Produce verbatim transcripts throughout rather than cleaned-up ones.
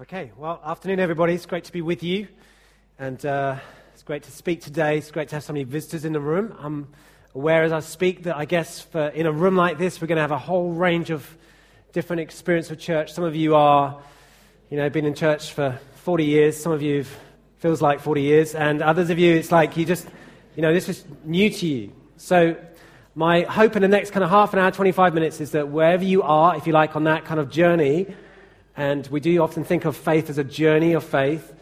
Okay, well, afternoon, everybody. It's great to be with you, and uh, it's great to speak today. It's great to have so many visitors in the room. I'm aware as I speak that I guess for, in a room like this, we're going to have a whole range of different experience of church. Some of you are, you know, been in church for forty years. Some of you feels like forty years, and others of you, it's like you just, you know, this is new to you. So my hope in the next kind of half an hour, twenty-five minutes, is that wherever you are, if you like, on that kind of journey. And we do often think of faith as a journey of faith,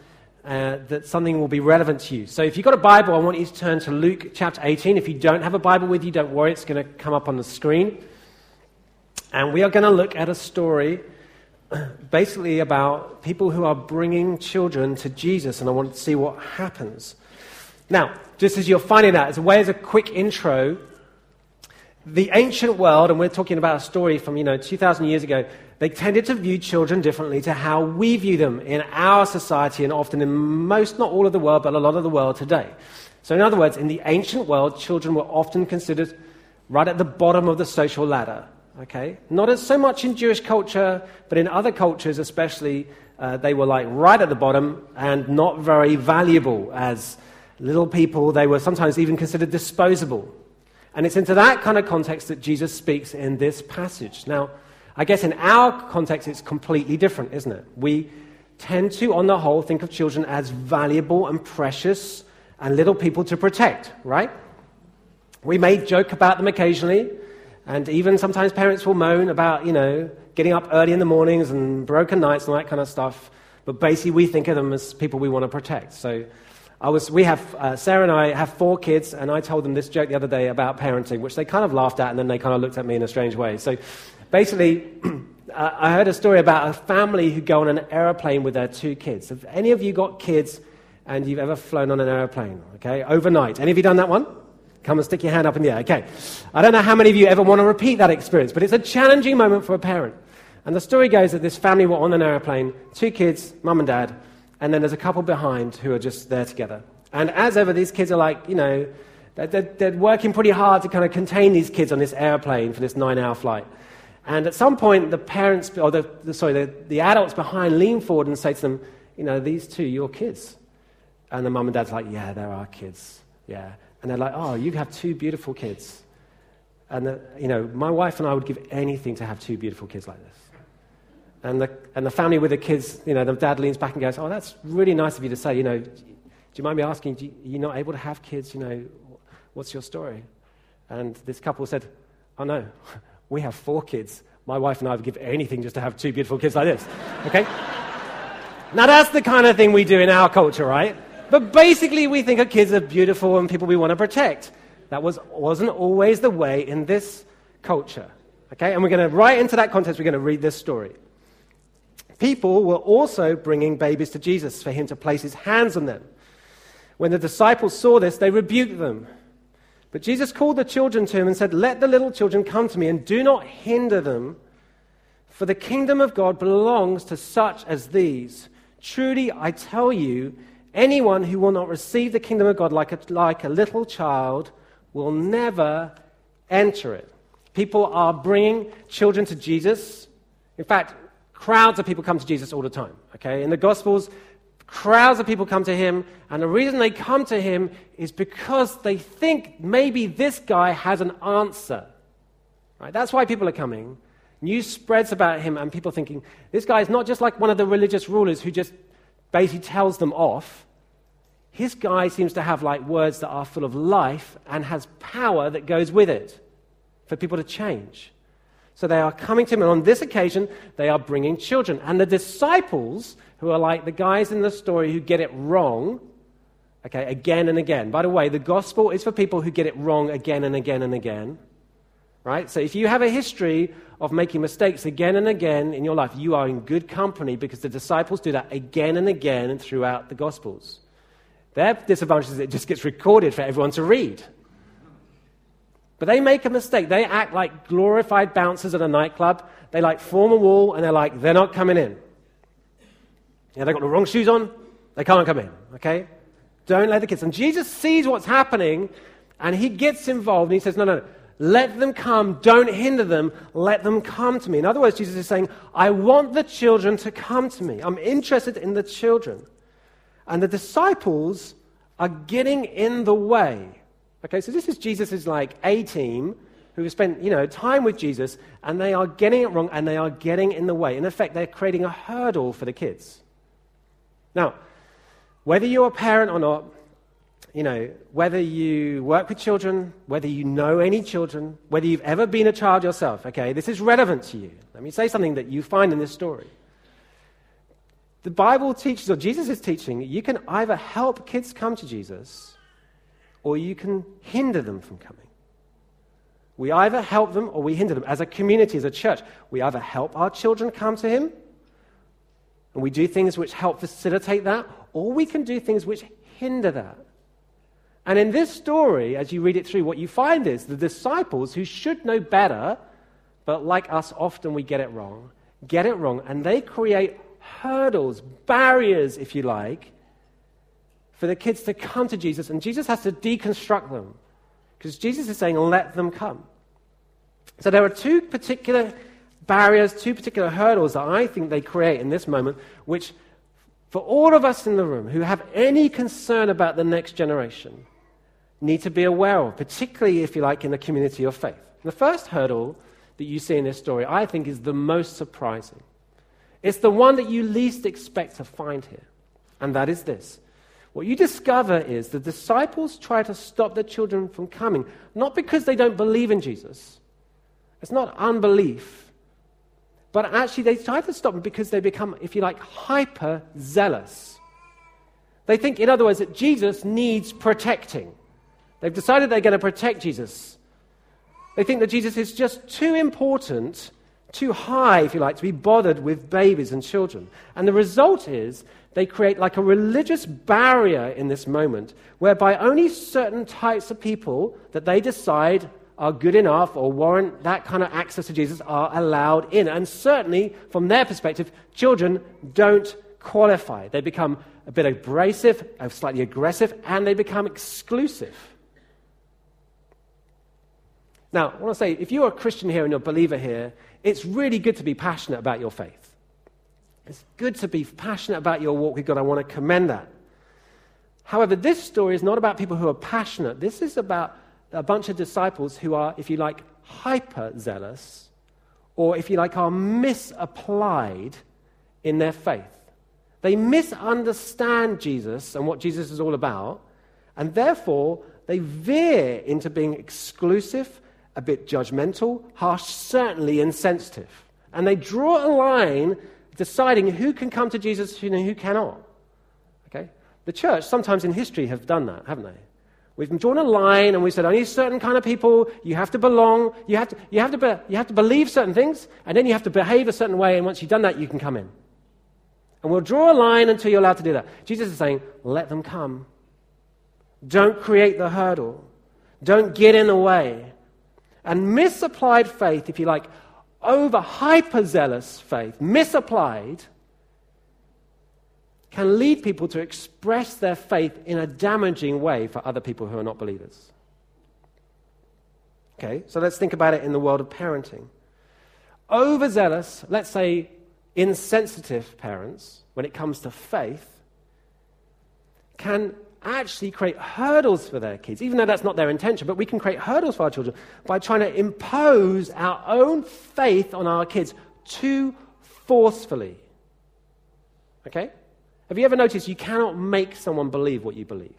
uh, that something will be relevant to you. So if you've got a Bible, I want you to turn to Luke chapter eighteen. If you don't have a Bible with you, don't worry, it's going to come up on the screen. And we are going to look at a story basically about people who are bringing children to Jesus, and I want to see what happens. Now, just as you're finding that, as a way as a quick intro, the ancient world, and we're talking about a story from, you know, two thousand years ago, they tended to view children differently to how we view them in our society and often in most, not all of the world, but a lot of the world today. So in other words, in the ancient world, children were often considered right at the bottom of the social ladder, okay? Not as so much in Jewish culture, but in other cultures especially, uh, they were like right at the bottom and not very valuable as little people. They were sometimes even considered disposable. And it's into that kind of context that Jesus speaks in this passage. Now, I guess in our context, it's completely different, isn't it? We tend to, on the whole, think of children as valuable and precious and little people to protect, right? We may joke about them occasionally, and even sometimes parents will moan about, you know, getting up early in the mornings and broken nights and all that kind of stuff. But basically, we think of them as people we want to protect. So I was, we have, uh, Sarah and I have four kids, and I told them this joke the other day about parenting, which they kind of laughed at, and then they kind of looked at me in a strange way. So basically, uh, I heard a story about a family who go on an aeroplane with their two kids. Have any of you got kids and you've ever flown on an aeroplane, okay, overnight? Any of you done that one? Come and stick your hand up in the air, okay. I don't know how many of you ever want to repeat that experience, but it's a challenging moment for a parent. And the story goes that this family were on an aeroplane, two kids, mum and dad, and then there's a couple behind who are just there together. And as ever, these kids are like, you know, they're, they're working pretty hard to kind of contain these kids on this airplane for this nine-hour flight. And at some point, the parents, or the, the sorry, the, the adults behind lean forward and say to them, you know, these two, your kids. And the mum and dad's like, yeah, they're our kids, yeah. And they're like, oh, you have two beautiful kids. And, the, you know, my wife and I would give anything to have two beautiful kids like this. And the and the family with the kids, you know, the dad leans back and goes, oh, that's really nice of you to say, you know, do you mind me asking, do you, are you not able to have kids, you know, what's your story? And this couple said, oh, no, we have four kids. My wife and I would give anything just to have two beautiful kids like this, okay? Now, that's the kind of thing we do in our culture, right? But basically, we think our kids are beautiful and people we want to protect. That was, wasn't always the way in this culture, okay? And we're going to, right into that context, we're going to read this story. People were also bringing babies to Jesus for him to place his hands on them. When the disciples saw this, they rebuked them. But Jesus called the children to him and said, let the little children come to me and do not hinder them, for the kingdom of God belongs to such as these. Truly, I tell you, anyone who will not receive the kingdom of God like a, like a little child will never enter it. People are bringing children to Jesus. In fact, crowds of people come to Jesus all the time, okay? In the Gospels, crowds of people come to him, and the reason they come to him is because they think maybe this guy has an answer, right? That's why people are coming. News spreads about him, and people are thinking, this guy is not just like one of the religious rulers who just basically tells them off. His guy seems to have like words that are full of life and has power that goes with it for people to change. So they are coming to him, and on this occasion, they are bringing children. And the disciples, who are like the guys in the story who get it wrong, okay, again and again. By the way, the gospel is for people who get it wrong again and again and again, right? So if you have a history of making mistakes again and again in your life, you are in good company because the disciples do that again and again throughout the gospels. Their disadvantage is it just gets recorded for everyone to read. But they make a mistake. They act like glorified bouncers at a nightclub. They like form a wall, and they're like, they're not coming in. Yeah, they've got the wrong shoes on. They can't come in, okay? Don't let the kids. And Jesus sees what's happening, and he gets involved, and he says, no, no, no. Let them come. Don't hinder them. Let them come to me. In other words, Jesus is saying, I want the children to come to me. I'm interested in the children. And the disciples are getting in the way. Okay, so this is Jesus' like A-team who have spent, you know, time with Jesus, and they are getting it wrong, and they are getting in the way. In effect, they're creating a hurdle for the kids. Now, whether you're a parent or not, you know, whether you work with children, whether you know any children, whether you've ever been a child yourself, okay, this is relevant to you. Let me say something that you find in this story. The Bible teaches, or Jesus is teaching, you can either help kids come to Jesus or you can hinder them from coming. We either help them or we hinder them. As a community, as a church, we either help our children come to him, and we do things which help facilitate that, or we can do things which hinder that. And in this story, as you read it through, what you find is the disciples, who should know better, but like us, often we get it wrong, get it wrong, and they create hurdles, barriers, if you like, for the kids to come to Jesus, and Jesus has to deconstruct them, because Jesus is saying, let them come. So there are two particular barriers, two particular hurdles that I think they create in this moment, which for all of us in the room who have any concern about the next generation, need to be aware of, particularly, if you like, in the community of faith. The first hurdle that you see in this story, I think, is the most surprising. It's the one that you least expect to find here, and that is this. What you discover is the disciples try to stop the children from coming, not because they don't believe in Jesus. It's not unbelief, but actually they try to stop them because they become, if you like, hyper-zealous. They think, in other words, that Jesus needs protecting. They've decided they're going to protect Jesus. They think that Jesus is just too important, too high, if you like, to be bothered with babies and children. And the result is they create like a religious barrier in this moment, whereby only certain types of people that they decide are good enough or warrant that kind of access to Jesus are allowed in. And certainly, from their perspective, children don't qualify. They become a bit abrasive, slightly aggressive, and they become exclusive. Now, I want to say, if you're a Christian here and you're a believer here, it's really good to be passionate about your faith. It's good to be passionate about your walk with God. I want to commend that. However, this story is not about people who are passionate. This is about a bunch of disciples who are, if you like, hyper-zealous, or if you like, are misapplied in their faith. They misunderstand Jesus and what Jesus is all about, and therefore they veer into being exclusive, a bit judgmental, harsh, certainly insensitive. And they draw a line deciding who can come to Jesus and who cannot. Okay? The church, sometimes in history, have done that, haven't they? We've drawn a line and we said, only certain kind of people, you have to belong, you have to, you have to, be, you have to believe certain things, and then you have to behave a certain way, and once you've done that, you can come in. And we'll draw a line until you're allowed to do that. Jesus is saying, let them come. Don't create the hurdle. Don't get in the way. And misapplied faith, if you like, over hyper-zealous faith, misapplied, can lead people to express their faith in a damaging way for other people who are not believers. Okay, so let's think about it in the world of parenting. Overzealous, let's say insensitive parents, when it comes to faith, can actually create hurdles for their kids, even though that's not their intention, but we can create hurdles for our children by trying to impose our own faith on our kids too forcefully. Okay? Have you ever noticed you cannot make someone believe what you believe?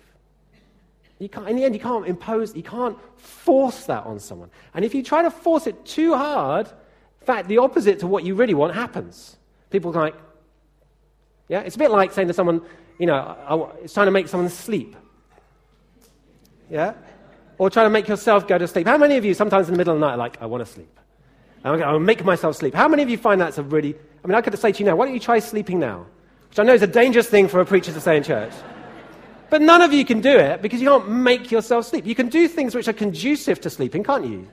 You can't, in the end, you can't impose, you can't force that on someone. And if you try to force it too hard, in fact, the opposite to what you really want happens. People are like, yeah, it's a bit like saying to someone, you know, I, I, it's trying to make someone sleep. Yeah? Or trying to make yourself go to sleep. How many of you sometimes in the middle of the night are like, I want to sleep. I'm going to make myself sleep. How many of you find that's a really, I mean, I could say to you now, why don't you try sleeping now? Which I know is a dangerous thing for a preacher to say in church. But none of you can do it because you can't make yourself sleep. You can do things which are conducive to sleeping, can't you?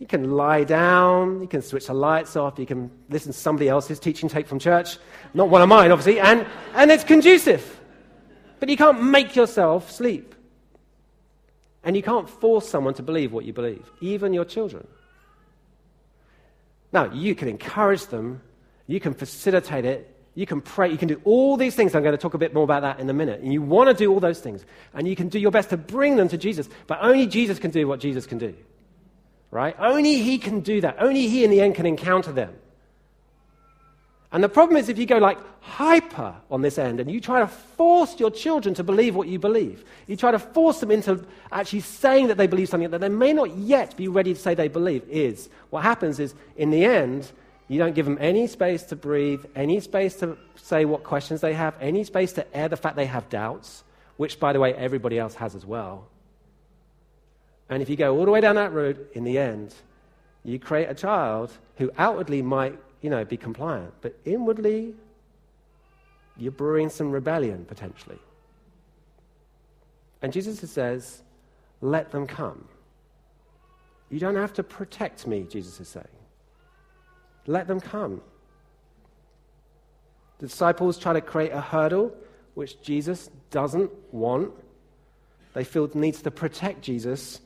You can lie down, you can switch the lights off, you can listen to somebody else's teaching tape from church, not one of mine, obviously, and, and it's conducive. But you can't make yourself sleep. And you can't force someone to believe what you believe, even your children. Now, you can encourage them, you can facilitate it, you can pray, you can do all these things. I'm going to talk a bit more about that in a minute. And you want to do all those things. And you can do your best to bring them to Jesus. But only Jesus can do what Jesus can do. Right? Only he can do that. Only he in the end can encounter them. And the problem is if you go like hyper on this end and you try to force your children to believe what you believe, you try to force them into actually saying that they believe something that they may not yet be ready to say they believe is, what happens is in the end, you don't give them any space to breathe, any space to say what questions they have, any space to air the fact they have doubts, which, by the way, everybody else has as well. And if you go all the way down that road, in the end, you create a child who outwardly might you know, be compliant, but inwardly, you're brewing some rebellion, potentially. And Jesus says, let them come. You don't have to protect me, Jesus is saying. Let them come. The disciples try to create a hurdle which Jesus doesn't want. They feel the need to protect Jesus,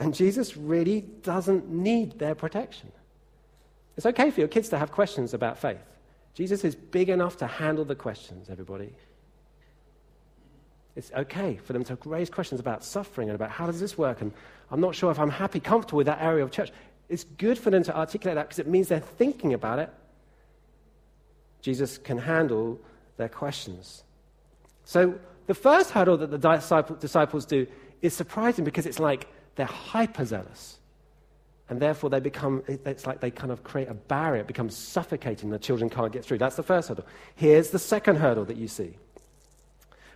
and Jesus really doesn't need their protection. It's okay for your kids to have questions about faith. Jesus is big enough to handle the questions, everybody. It's okay for them to raise questions about suffering and about how does this work, and I'm not sure if I'm happy, comfortable with that area of church. It's good for them to articulate that because it means they're thinking about it. Jesus can handle their questions. So the first hurdle that the disciple, disciples do is surprising because it's like they're hyperzealous. And therefore, they become, it's like they kind of create a barrier. It becomes suffocating. The children can't get through. That's the first hurdle. Here's the second hurdle that you see.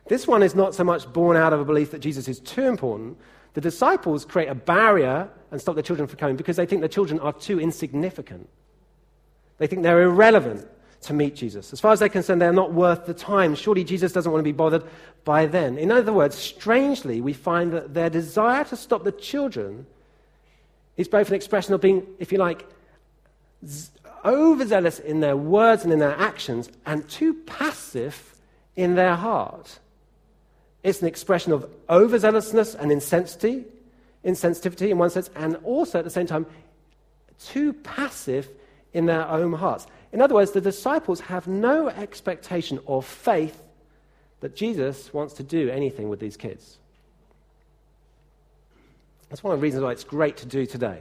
This one is not so much born out of a belief that Jesus is too important. The disciples create a barrier and stop the children from coming because they think the children are too insignificant. They think they're irrelevant to meet Jesus. As far as they're concerned, they're not worth the time. Surely Jesus doesn't want to be bothered by them. In other words, strangely, we find that their desire to stop the children is both an expression of being, if you like, z- overzealous in their words and in their actions and too passive in their heart. It's an expression of overzealousness and insensitivity, insensitivity in one sense, and also at the same time, too passive in their own hearts. In other words, the disciples have no expectation or faith that Jesus wants to do anything with these kids. That's one of the reasons why it's great to do today.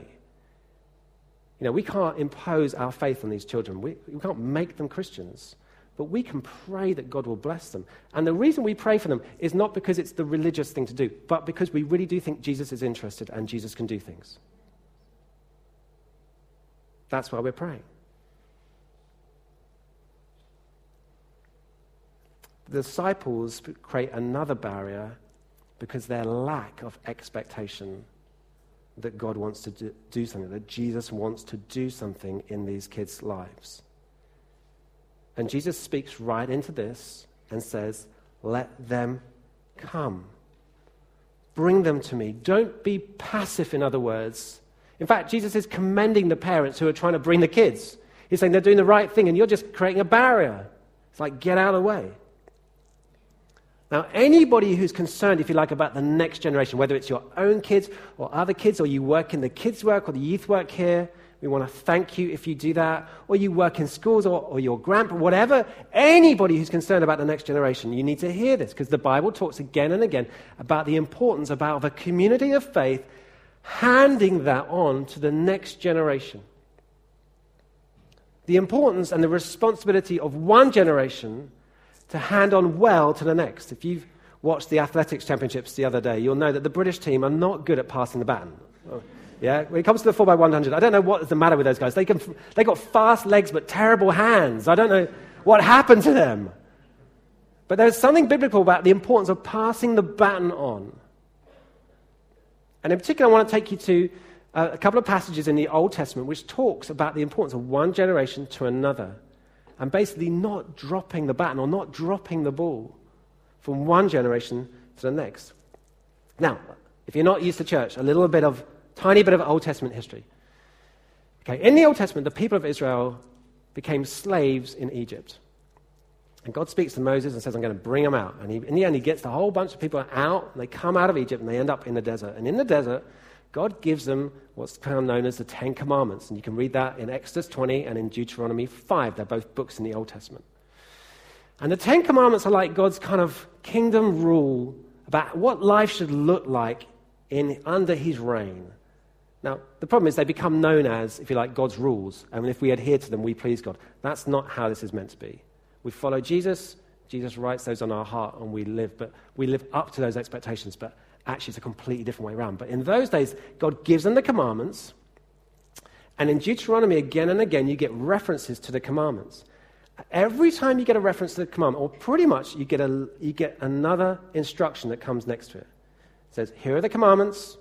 You know, we can't impose our faith on these children. We, we can't make them Christians. But we can pray that God will bless them. And the reason we pray for them is not because it's the religious thing to do, but because we really do think Jesus is interested and Jesus can do things. That's why we're praying. The disciples create another barrier because their lack of expectation that God wants to do, do something, that Jesus wants to do something in these kids' lives. And Jesus speaks right into this and says, let them come. Bring them to me. Don't be passive, in other words. In fact, Jesus is commending the parents who are trying to bring the kids. He's saying they're doing the right thing and you're just creating a barrier. It's like, get out of the way. Now, anybody who's concerned, if you like, about the next generation, whether it's your own kids or other kids, or you work in the kids' work or the youth work here, we want to thank you if you do that, or you work in schools or, or your grandpa, whatever, anybody who's concerned about the next generation, you need to hear this because the Bible talks again and again about the importance about of a community of faith handing that on to the next generation. The importance and the responsibility of one generation to hand on well to the next. If you've watched the athletics championships the other day, you'll know that the British team are not good at passing the baton. Yeah, when it comes to the four by one hundred, I don't know what is the matter with those guys. They can, they got fast legs but terrible hands. I don't know what happened to them. But there's something biblical about the importance of passing the baton on. And in particular, I want to take you to uh, a couple of passages in the Old Testament which talks about the importance of one generation to another. And basically not dropping the baton or not dropping the ball from one generation to the next. Now, if you're not used to church, a little bit of, tiny bit of Old Testament history. Okay, in the Old Testament, the people of Israel became slaves in Egypt. And God speaks to Moses and says, I'm going to bring them out. And he, in the end, he gets the whole bunch of people out. And they come out of Egypt and they end up in the desert. And in the desert, God gives them what's now known as the Ten Commandments. And you can read that in Exodus twenty and in Deuteronomy five. They're both books in the Old Testament. And the Ten Commandments are like God's kind of kingdom rule about what life should look like in under his reign. Now, the problem is they become known as, if you like, God's rules. And if we adhere to them, we please God. That's not how this is meant to be. We follow Jesus. Jesus writes those on our heart and we live. But we live up to those expectations. But actually, it's a completely different way around. But in those days, God gives them the commandments. And in Deuteronomy, again and again, you get references to the commandments. Every time you get a reference to the commandment, or pretty much you get, a, you get another instruction that comes next to it. It says, here are the commandments.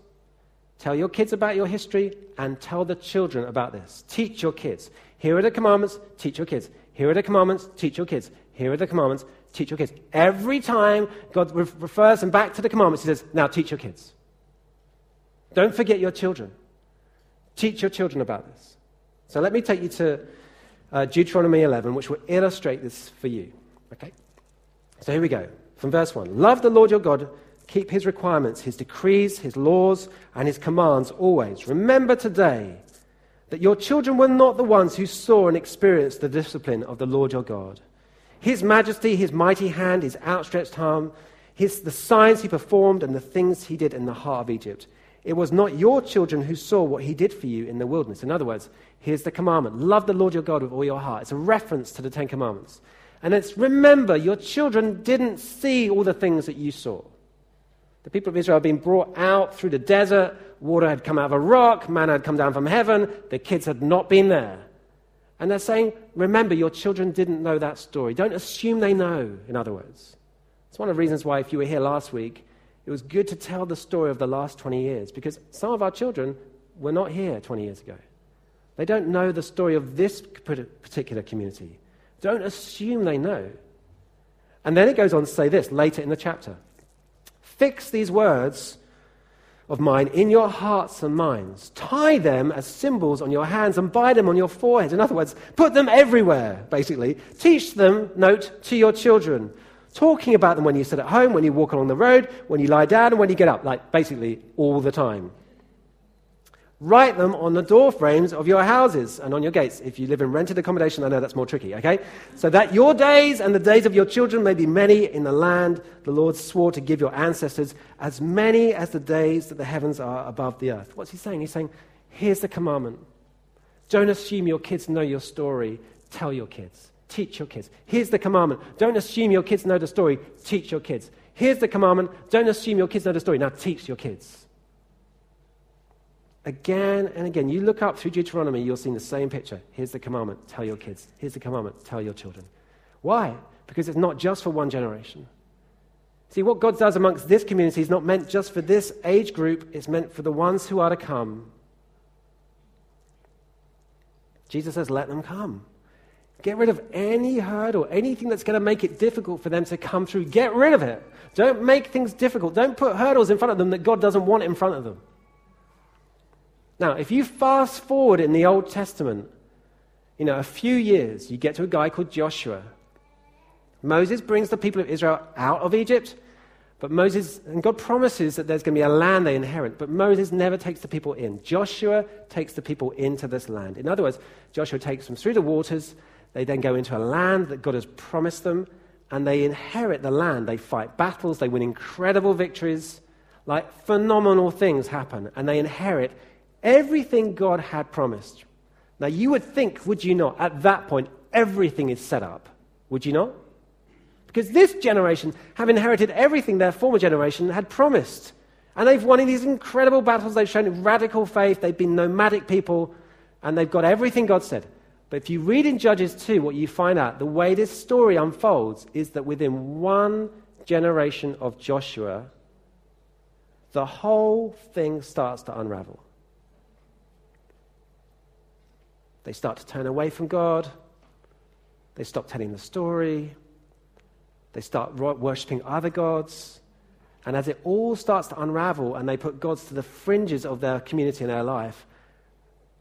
Tell your kids about your history and tell the children about this. Teach your kids. Here are the commandments, teach your kids. Here are the commandments, teach your kids. Here are the commandments, teach your kids. Every time God re- refers them back to the commandments, he says, now teach your kids. Don't forget your children. Teach your children about this. So let me take you to uh, Deuteronomy eleven, which will illustrate this for you. Okay? So here we go. From verse one. Love the Lord your God. Keep his requirements, his decrees, his laws, and his commands always. Remember today that your children were not the ones who saw and experienced the discipline of the Lord your God. His majesty, his mighty hand, his outstretched arm, his, the signs he performed and the things he did in the heart of Egypt. It was not your children who saw what he did for you in the wilderness. In other words, here's the commandment. Love the Lord your God with all your heart. It's a reference to the Ten Commandments. And it's remember, your children didn't see all the things that you saw. The people of Israel had been brought out through the desert. Water had come out of a rock. Manna had come down from heaven. The kids had not been there. And they're saying, remember, your children didn't know that story. Don't assume they know, in other words. It's one of the reasons why, if you were here last week, it was good to tell the story of the last twenty years, because some of our children were not here twenty years ago. They don't know the story of this particular community. Don't assume they know. And then it goes on to say this later in the chapter. Fix these words of mine in your hearts and minds. Tie them as symbols on your hands and bind them on your foreheads. In other words, put them everywhere, basically. Teach them, note, to your children. Talking about them when you sit at home, when you walk along the road, when you lie down, and when you get up. Like, basically, all the time. Write them on the door frames of your houses and on your gates. If you live in rented accommodation, I know that's more tricky, okay? So that your days and the days of your children may be many in the land the Lord swore to give your ancestors, as many as the days that the heavens are above the earth. What's he saying? He's saying, here's the commandment. Don't assume your kids know your story. Tell your kids. Teach your kids. Here's the commandment. Don't assume your kids know the story. Teach your kids. Here's the commandment. Don't assume your kids know the story. Now teach your kids. Again and again, you look up through Deuteronomy, you'll see the same picture. Here's the commandment, tell your kids. Here's the commandment, tell your children. Why? Because it's not just for one generation. See, what God does amongst this community is not meant just for this age group, it's meant for the ones who are to come. Jesus says, let them come. Get rid of any hurdle, anything that's going to make it difficult for them to come through. Get rid of it. Don't make things difficult. Don't put hurdles in front of them that God doesn't want in front of them. Now, if you fast forward in the Old Testament, you know, a few years, you get to a guy called Joshua. Moses brings the people of Israel out of Egypt, but Moses, and God promises that there's going to be a land they inherit, but Moses never takes the people in. Joshua takes the people into this land. In other words, Joshua takes them through the waters, they then go into a land that God has promised them, and they inherit the land. They fight battles, they win incredible victories, like phenomenal things happen, and they inherit everything God had promised. Now, you would think, would you not, at that point, everything is set up. Would you not? Because this generation have inherited everything their former generation had promised. And they've won in these incredible battles. They've shown radical faith. They've been nomadic people. And they've got everything God said. But if you read in Judges two, what you find out, the way this story unfolds is that within one generation of Joshua, the whole thing starts to unravel. They start to turn away from God. They stop telling the story. They start worshipping other gods. And as it all starts to unravel and they put gods to the fringes of their community and their life,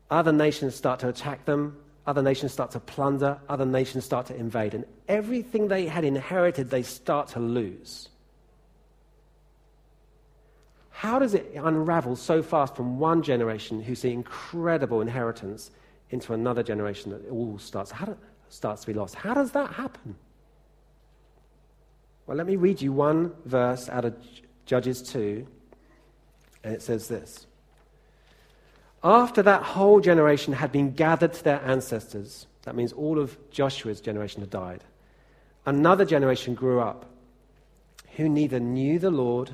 other nations start to attack them. Other nations start to plunder. Other nations start to invade. And everything they had inherited, they start to lose. How does it unravel so fast from one generation who see incredible inheritance into another generation that all starts, how do, starts to be lost? How does that happen? Well, let me read you one verse out of Judges two, and it says this. After that whole generation had been gathered to their ancestors, that means all of Joshua's generation had died, another generation grew up who neither knew the Lord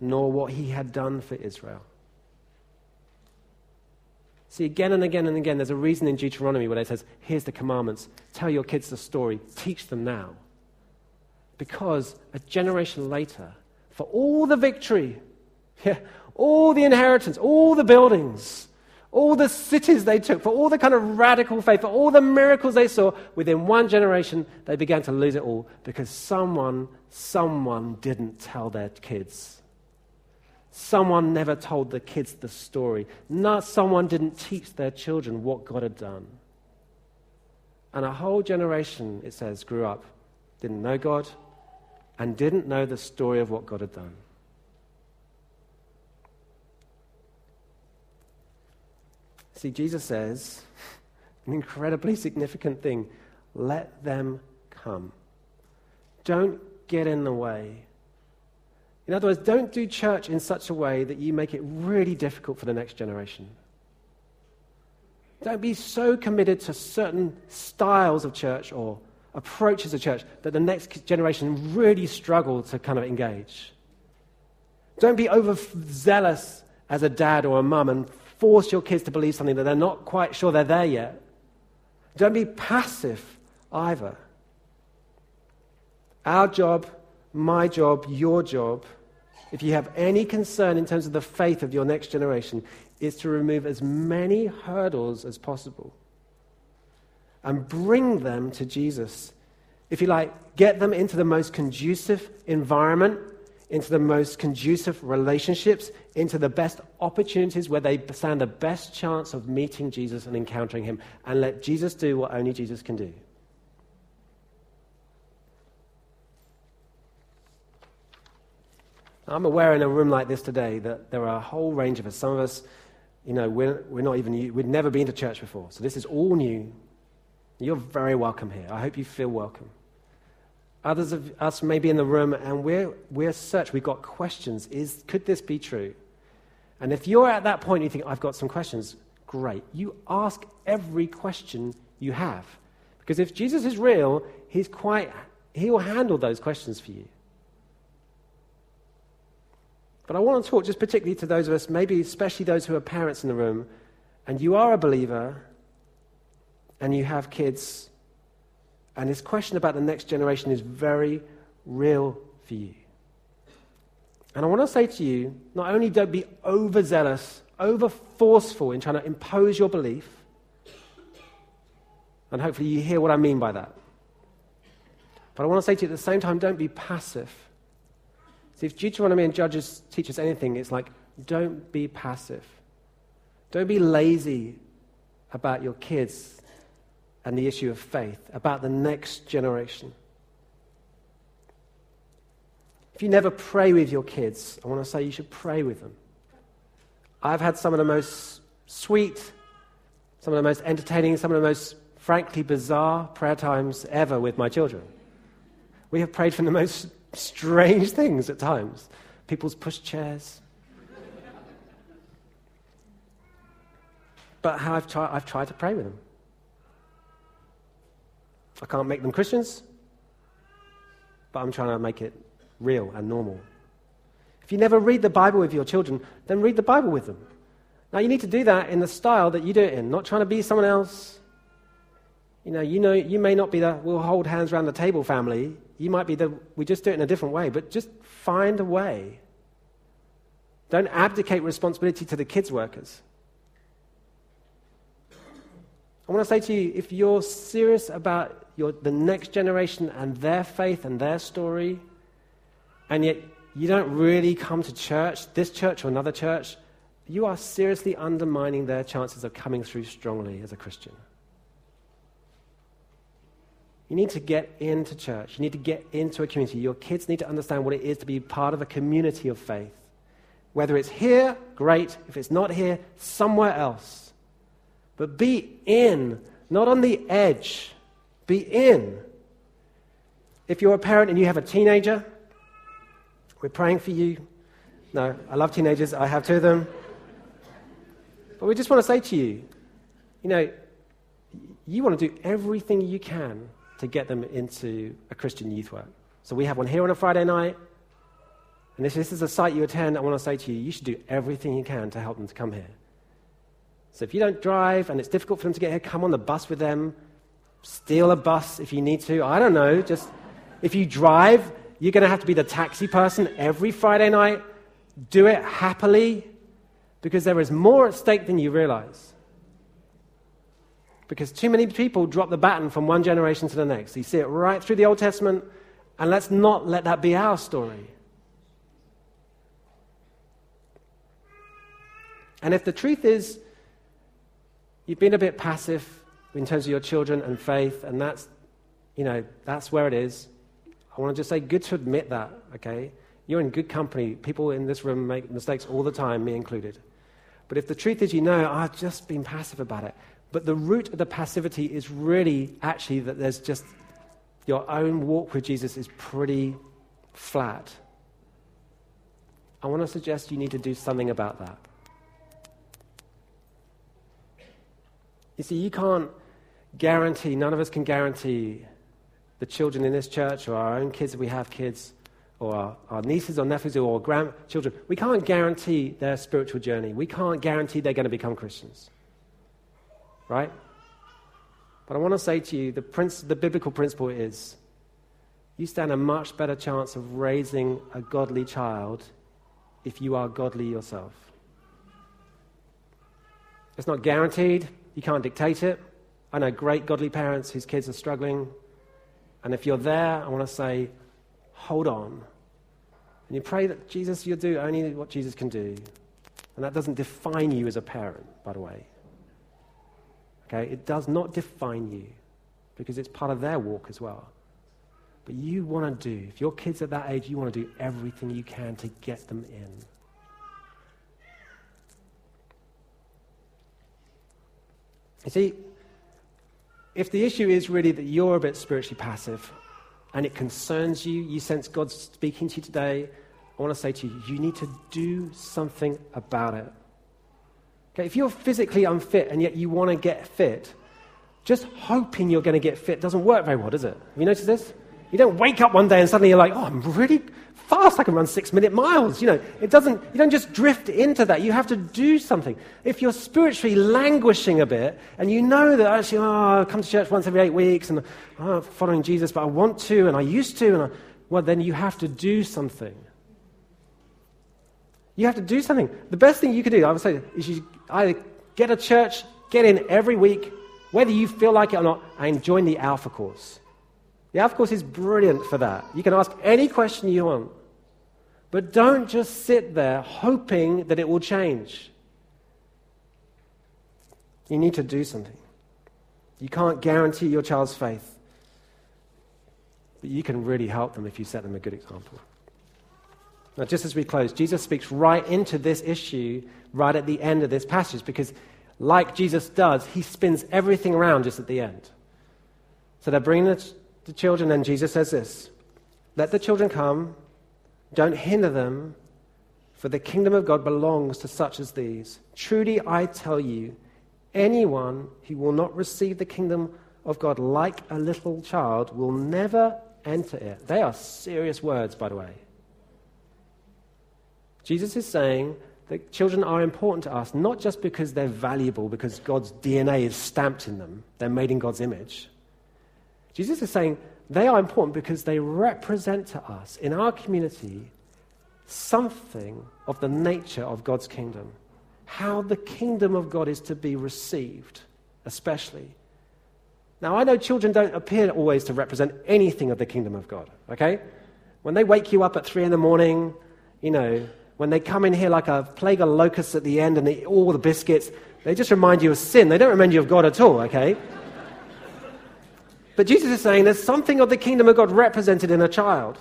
nor what he had done for Israel. See, again and again and again, there's a reason in Deuteronomy where it says, here's the commandments, tell your kids the story, teach them now. Because a generation later, for all the victory, yeah, all the inheritance, all the buildings, all the cities they took, for all the kind of radical faith, for all the miracles they saw, within one generation, they began to lose it all because someone, someone didn't tell their kids. Someone never told the kids the story. Not someone didn't teach their children what God had done. And a whole generation, it says, grew up, didn't know God, and didn't know the story of what God had done. See, Jesus says an incredibly significant thing. Let them come. Don't get in the way. In other words, don't do church in such a way that you make it really difficult for the next generation. Don't be so committed to certain styles of church or approaches to church that the next generation really struggle to kind of engage. Don't be overzealous as a dad or a mum and force your kids to believe something that they're not quite sure they're there yet. Don't be passive either. Our job, my job, your job, if you have any concern in terms of the faith of your next generation, is to remove as many hurdles as possible and bring them to Jesus. If you like, get them into the most conducive environment, into the most conducive relationships, into the best opportunities where they stand the best chance of meeting Jesus and encountering him, and let Jesus do what only Jesus can do. I'm aware in a room like this today that there are a whole range of us. Some of us, you know, we're, we're not even, we've never been to church before, so this is all new. You're very welcome here. I hope you feel welcome. Others of us may be in the room and we're, we're searched. We've got questions. Is, could this be true? And if you're at that point and you think, I've got some questions, great. You ask every question you have. Because if Jesus is real, he's quite, he will handle those questions for you. But I want to talk just particularly to those of us, maybe especially those who are parents in the room, and you are a believer and you have kids, and this question about the next generation is very real for you. And I want to say to you, not only don't be overzealous, overforceful in trying to impose your belief, and hopefully you hear what I mean by that. But I want to say to you at the same time, don't be passive. See, if Deuteronomy and Judges teach us anything, it's like, don't be passive. Don't be lazy about your kids and the issue of faith, about the next generation. If you never pray with your kids, I want to say you should pray with them. I've had some of the most sweet, some of the most entertaining, some of the most, frankly, bizarre prayer times ever with my children. We have prayed for the most strange things at times. People's push chairs. But how I've tried, I've tried to pray with them. I can't make them Christians, but I'm trying to make it real and normal. If you never read the Bible with your children, then read the Bible with them. Now, you need to do that in the style that you do it in, not trying to be someone else. You know, you know, you may not be the we'll hold hands around the table family. You might be the we just do it in a different way, but just find a way. Don't abdicate responsibility to the kids' workers. I want to say to you, if you're serious about your, the next generation and their faith and their story, and yet you don't really come to church, this church or another church, you are seriously undermining their chances of coming through strongly as a Christian. You need to get into church. You need to get into a community. Your kids need to understand what it is to be part of a community of faith. Whether it's here, great. If it's not here, somewhere else. But be in, not on the edge. Be in. If you're a parent and you have a teenager, we're praying for you. No, I love teenagers. I have two of them. But we just want to say to you, you know, you want to do everything you can to get them into a Christian youth work. So we have one here on a Friday night. And if this is a site you attend, I want to say to you, you should do everything you can to help them to come here. So if you don't drive and it's difficult for them to get here, come on the bus with them. Steal a bus if you need to. I don't know. Just if you drive, you're going to have to be the taxi person every Friday night. Do it happily, because there is more at stake than you realize. Because too many people drop the baton from one generation to the next. You see it right through the Old Testament, and let's not let that be our story. And if the truth is you've been a bit passive in terms of your children and faith, and that's, you know, that's where it is, I want to just say, good to admit that, okay? You're in good company. People in this room make mistakes all the time, me included. But if the truth is, you know, I've just been passive about it. But the root of the passivity is really actually that there's just your own walk with Jesus is pretty flat. I want to suggest you need to do something about that. You see, you can't guarantee, none of us can guarantee the children in this church or our own kids if we have kids or our, our nieces or nephews or our grandchildren. We can't guarantee their spiritual journey. We can't guarantee they're going to become Christians. Right? But I want to say to you, the, princ- the biblical principle is you stand a much better chance of raising a godly child if you are godly yourself. It's not guaranteed. You can't dictate it. I know great godly parents whose kids are struggling. And if you're there, I want to say, hold on. And you pray that Jesus, you'll do only what Jesus can do. And that doesn't define you as a parent, by the way. Okay, it does not define you because it's part of their walk as well. But you want to do, if your kids are that age, you want to do everything you can to get them in. You see, if the issue is really that you're a bit spiritually passive and it concerns you, you sense God's speaking to you today, I want to say to you, you need to do something about it. If you're physically unfit and yet you want to get fit, just hoping you're going to get fit doesn't work very well, does it? Have you noticed this? You don't wake up one day and suddenly you're like, oh, I'm really fast. I can run six-minute miles. You know, it doesn't. You don't just drift into that. You have to do something. If you're spiritually languishing a bit and you know that actually, oh, I come to church once every eight weeks and oh, I'm following Jesus, but I want to and I used to, and I, well, then you have to do something. You have to do something. The best thing you can do, I would say, is you either get a church, get in every week, whether you feel like it or not, and join the Alpha Course. The Alpha Course is brilliant for that. You can ask any question you want. But don't just sit there hoping that it will change. You need to do something. You can't guarantee your child's faith. But you can really help them if you set them a good example. Now, just as we close, Jesus speaks right into this issue right at the end of this passage because, like Jesus does, he spins everything around just at the end. So they're bringing the, ch- the children, and Jesus says this, "Let the children come, don't hinder them, for the kingdom of God belongs to such as these. Truly, I tell you, anyone who will not receive the kingdom of God like a little child will never enter it." They are serious words, by the way. Jesus is saying that children are important to us, not just because they're valuable, because God's D N A is stamped in them. They're made in God's image. Jesus is saying they are important because they represent to us, in our community, something of the nature of God's kingdom. How the kingdom of God is to be received, especially. Now, I know children don't appear always to represent anything of the kingdom of God, okay? When they wake you up at three in the morning, you know, when they come in here like a plague of locusts at the end and they eat all the biscuits, they just remind you of sin. They don't remind you of God at all, okay? But Jesus is saying there's something of the kingdom of God represented in a child,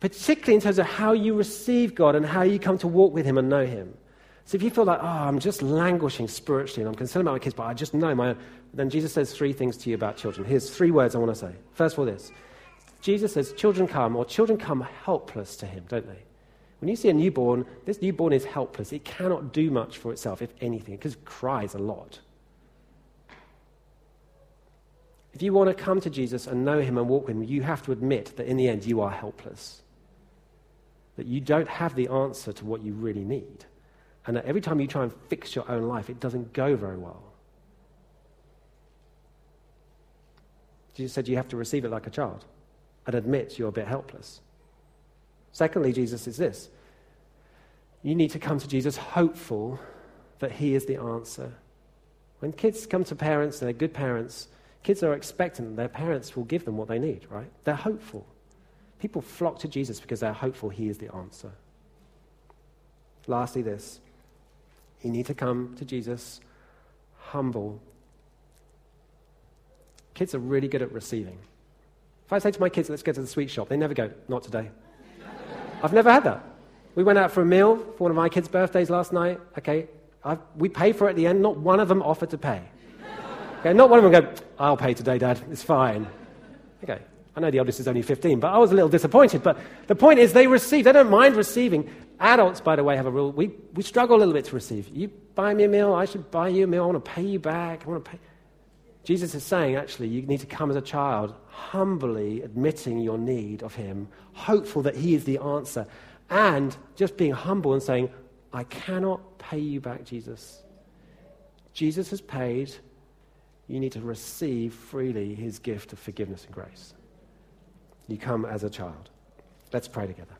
particularly in terms of how you receive God and how you come to walk with him and know him. So if you feel like, oh, I'm just languishing spiritually and I'm concerned about my kids, but I just know my own, then Jesus says three things to you about children. Here's three words I want to say. First of all, this. Jesus says children come, or children come helpless to him, don't they? When you see a newborn, this newborn is helpless. It cannot do much for itself, if anything. It just cries a lot. If you want to come to Jesus and know him and walk with him, you have to admit that in the end you are helpless, that you don't have the answer to what you really need, and that every time you try and fix your own life, it doesn't go very well. Jesus said you have to receive it like a child and admit you're a bit helpless. Secondly, Jesus is this. You need to come to Jesus hopeful that he is the answer. When kids come to parents and they're good parents, kids are expectant that their parents will give them what they need, right? They're hopeful. People flock to Jesus because they're hopeful he is the answer. Lastly, this. You need to come to Jesus humble. Kids are really good at receiving. If I say to my kids, let's go to the sweet shop, they never go, not today. I've never had that. We went out for a meal for one of my kids' birthdays last night. Okay, I've, we pay for it at the end. Not one of them offered to pay. Okay, not one of them go, I'll pay today, Dad. It's fine. Okay, I know the eldest is only fifteen, but I was a little disappointed. But the point is they receive. They don't mind receiving. Adults, by the way, have a rule. We, we struggle a little bit to receive. You buy me a meal, I should buy you a meal. I want to pay you back. I want to pay. Jesus is saying, actually, you need to come as a child, humbly admitting your need of him, hopeful that he is the answer, and just being humble and saying, I cannot pay you back, Jesus. Jesus has paid. You need to receive freely his gift of forgiveness and grace. You come as a child. Let's pray together.